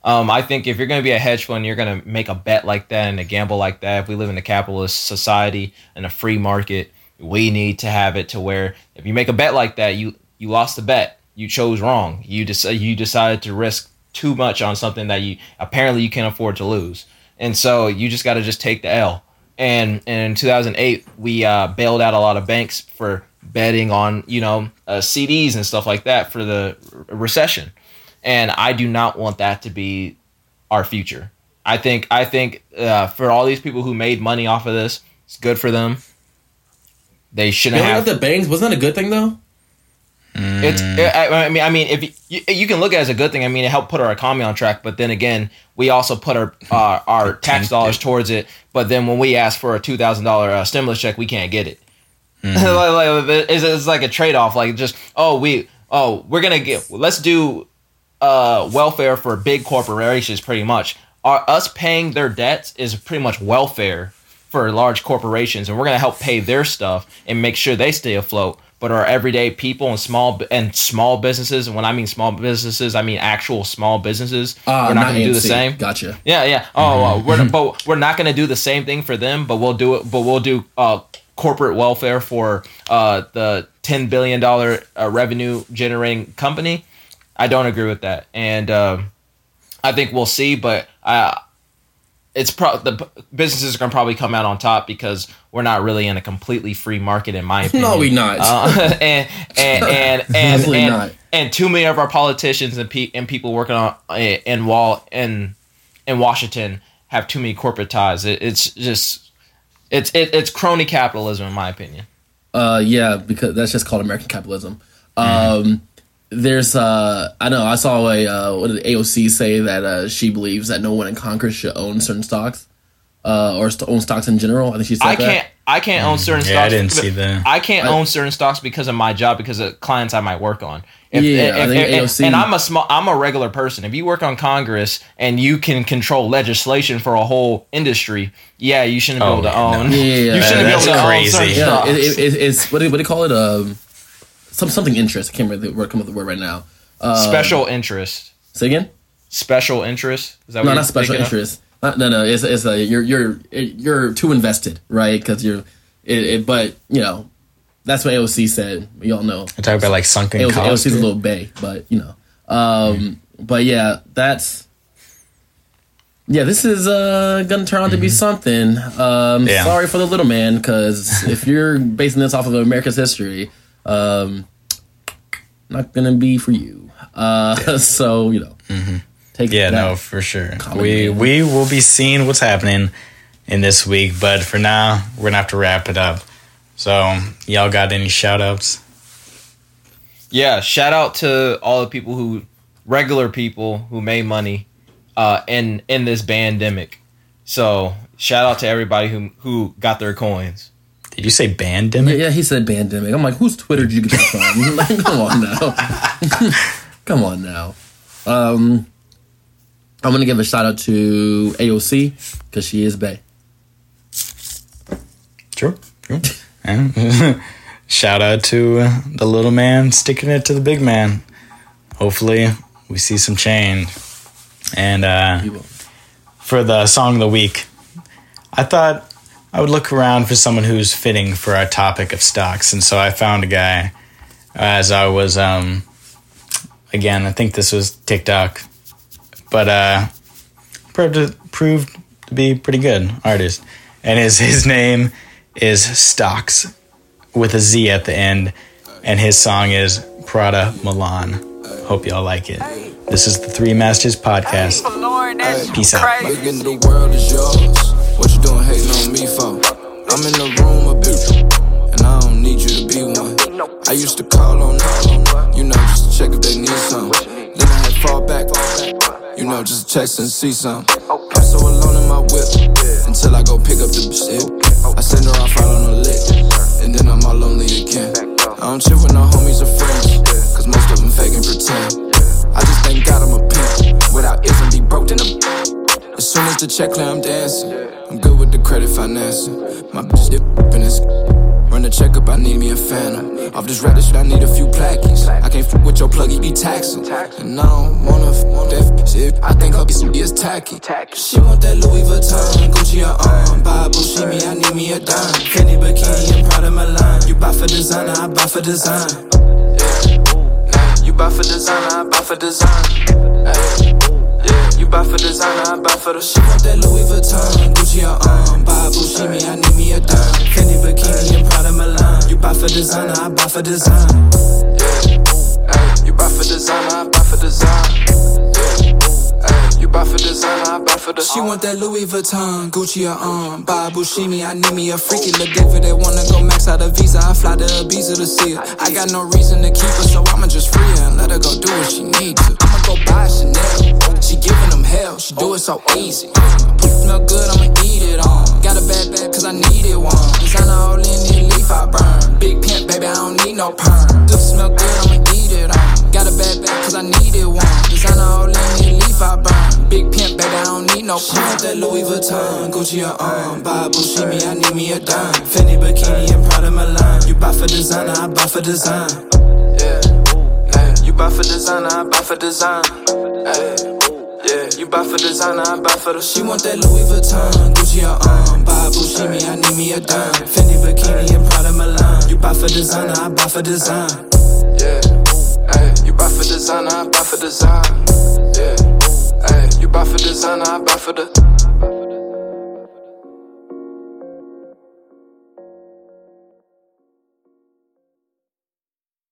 Um, I think if you're going to be a hedge fund, you're going to make a bet like that and a gamble like that. If we live in a capitalist society and a free market, we need to have it to where if you make a bet like that, you, you lost the bet. You chose wrong. You dec- you decided to risk too much on something that you apparently you can't afford to lose. And so you just got to just take the L. And, and in two thousand eight, we uh, bailed out a lot of banks for betting on, you know, uh, C Ds and stuff like that for the r- recession. And I do not want that to be our future. I think I think uh, for all these people who made money off of this, it's good for them. They shouldn't Billing have. The banks wasn't that a good thing though? Mm. It's. I mean, I mean, if you, you, you can look at it as a good thing. I mean, it helped put our economy on track. But then again, we also put our uh, our tax dollars towards it. But then when we ask for a two thousand dollars uh, stimulus check, we can't get it. Mm-hmm. like, like, it's, it's like a trade-off. Like just oh we oh we're gonna get let's do uh, welfare for big corporations. Pretty much, Our, us paying their debts is pretty much welfare for large corporations, and we're gonna help pay their stuff and make sure they stay afloat. But our everyday people and small and small businesses, and when I mean small businesses, I mean actual small businesses. Uh, we're not, not going to do the same. Gotcha. Yeah, yeah. Oh, mm-hmm. uh, we're but we're not going to do the same thing for them. But we'll do it. But we'll do uh, corporate welfare for uh, the ten billion dollar uh, revenue generating company. I don't agree with that, and um, I think we'll see. But I, it's pro- the businesses are going to probably come out on top because we're not really in a completely free market, in my opinion. No, we're not. Uh, and and and and, and, not. and too many of our politicians and pe- and people working on in Wall in in Washington have too many corporate ties. It, it's just it's it, it's crony capitalism, in my opinion. Uh, yeah, because that's just called American capitalism. Mm-hmm. Um, there's uh, I know I saw a uh, what did A O C say that uh, she believes that no one in Congress should own certain stocks. Uh, or st- own stocks in general. I think she said I that. can't. I can't mm, own certain. Yeah, stocks. I didn't see that. I can't I, own certain stocks because of my job, because of clients I might work on. If, yeah, if, I think if, A O C. And I'm a small. I'm a regular person. If you work on Congress and you can control legislation for a whole industry, yeah, you shouldn't oh, be able to own. No. Yeah, yeah, you shouldn't that, be able to crazy. own certain yeah, stocks. It, it, it's what do, what do you call it? Um, some something interest. I can't remember come up with the word right now. Um, Special interest. Say again. Special interest. Is that no, what not special interest. Of? No, no, it's it's a, you're you're you're too invested, right? Because you're, it, it, but you know, that's what A O C said. We all know. I talk about like sunken A O C, costs. A O C's a little bae, but you know, um, mm. but yeah, that's yeah. This is uh, gonna turn out mm-hmm. to be something. Um, yeah. Sorry for the little man, because if you're basing this off of America's history, um, not gonna be for you. Uh, yeah. So you know. Mm-hmm. Take yeah, no, for sure. We game. we will be seeing what's happening in this week, but for now, we're gonna have to wrap it up. So, y'all got any shout outs? Yeah, shout out to all the people who, regular people who made money, uh, in in this pandemic. So, shout out to everybody who who got their coins. Did you say pandemic? Yeah, yeah, he said pandemic. I'm like, whose Twitter did you get that from? Like, come on now, come on now. Um. I'm going to give a shout out to A O C because she is bae. Sure. sure. And shout out to uh, the little man sticking it to the big man. Hopefully we see some change. And uh, for the song of the week, I thought I would look around for someone who's fitting for our topic of stocks. And so I found a guy as I was, um, again, I think this was TikTok. But uh, proved to, proved to be pretty good artist, and his his name is Stocks, with a Z at the end, and his song is Prada Milan. Hope y'all like it. This is the Three Masters Podcast. Peace out. Look into the world is yours. What you doing hating on me for? I'm in the room of you, and I don't need you to be one. I used to call on them, you know, just to check if they need something. Then I had fall back. You know, just text and see something. I'm so alone in my whip until I go pick up the shit. I send her off out on a lick, and then I'm all lonely again. I don't chill with no homies or friends, cause most of them fake and pretend. I just thank God I'm a pimp. Without isn't be broke, then I'm as soon as the check clear, I'm dancing. I'm good with the credit financing. My bitch dip in this. Run the check up, I need me a phantom. Off this rap, shit, I need a few plackies. I can't f with your plug, he be taxing. And I don't wanna f that f shit. I think her bitch is tacky. She want that Louis Vuitton, Gucci her arm. Buy a Bushimi, I need me a dime. Fendi bikini and Prada Milan. You buy for designer, I buy for design. Yeah. You buy for designer, I buy for design. Yeah. You buy for designer, I buy for the shit. She want that Louis Vuitton, Gucci her arm. Buy a Bushimi, I need me a dime. Fendi bikini and Prada Milan. You buy for designer, I buy for design. Yeah, ay, you buy for designer, I buy for design. Yeah, ay, you buy for designer, I buy for design. She want that Louis Vuitton, Gucci or um, buy a Bushimi, I need me a freaky little dick for that wanna go max out a visa. I fly to Ibiza to see her. I got no reason to keep her, so I'ma just free her and let her go do what she need to. I'ma go buy a Chanel. She giving them hell, she do it so easy. Put it smell good, I'ma eat it on. Got a bad bag, cause I need it one. Designer all in it. teeth I burn. Big pimp, baby, I don't need no perm. If it smell good, I'ma eat it on. Got a bad bag, cause I needed one. Designer all in me, leaf I burn. Big pimp, baby, I don't need no perm. She want that Louis Vuitton, Gucci or on. Buy a Bushimi, I need me a dime. Fendi bikini and Prada Milan. You buy for designer, I buy for design. Yeah, yeah. You buy for designer, I buy for design. Ay. Yeah, you buy for designer, I buy for the. She want that Louis Vuitton, Gucci or on. Buy a Bushimi, I need me a dime. Fendi bikini and Prada Milan. You buy for designer, I buy for design. Yeah, ay, you buy for designer, I buy for design. Yeah, ay, you buy for designer, I buy for the.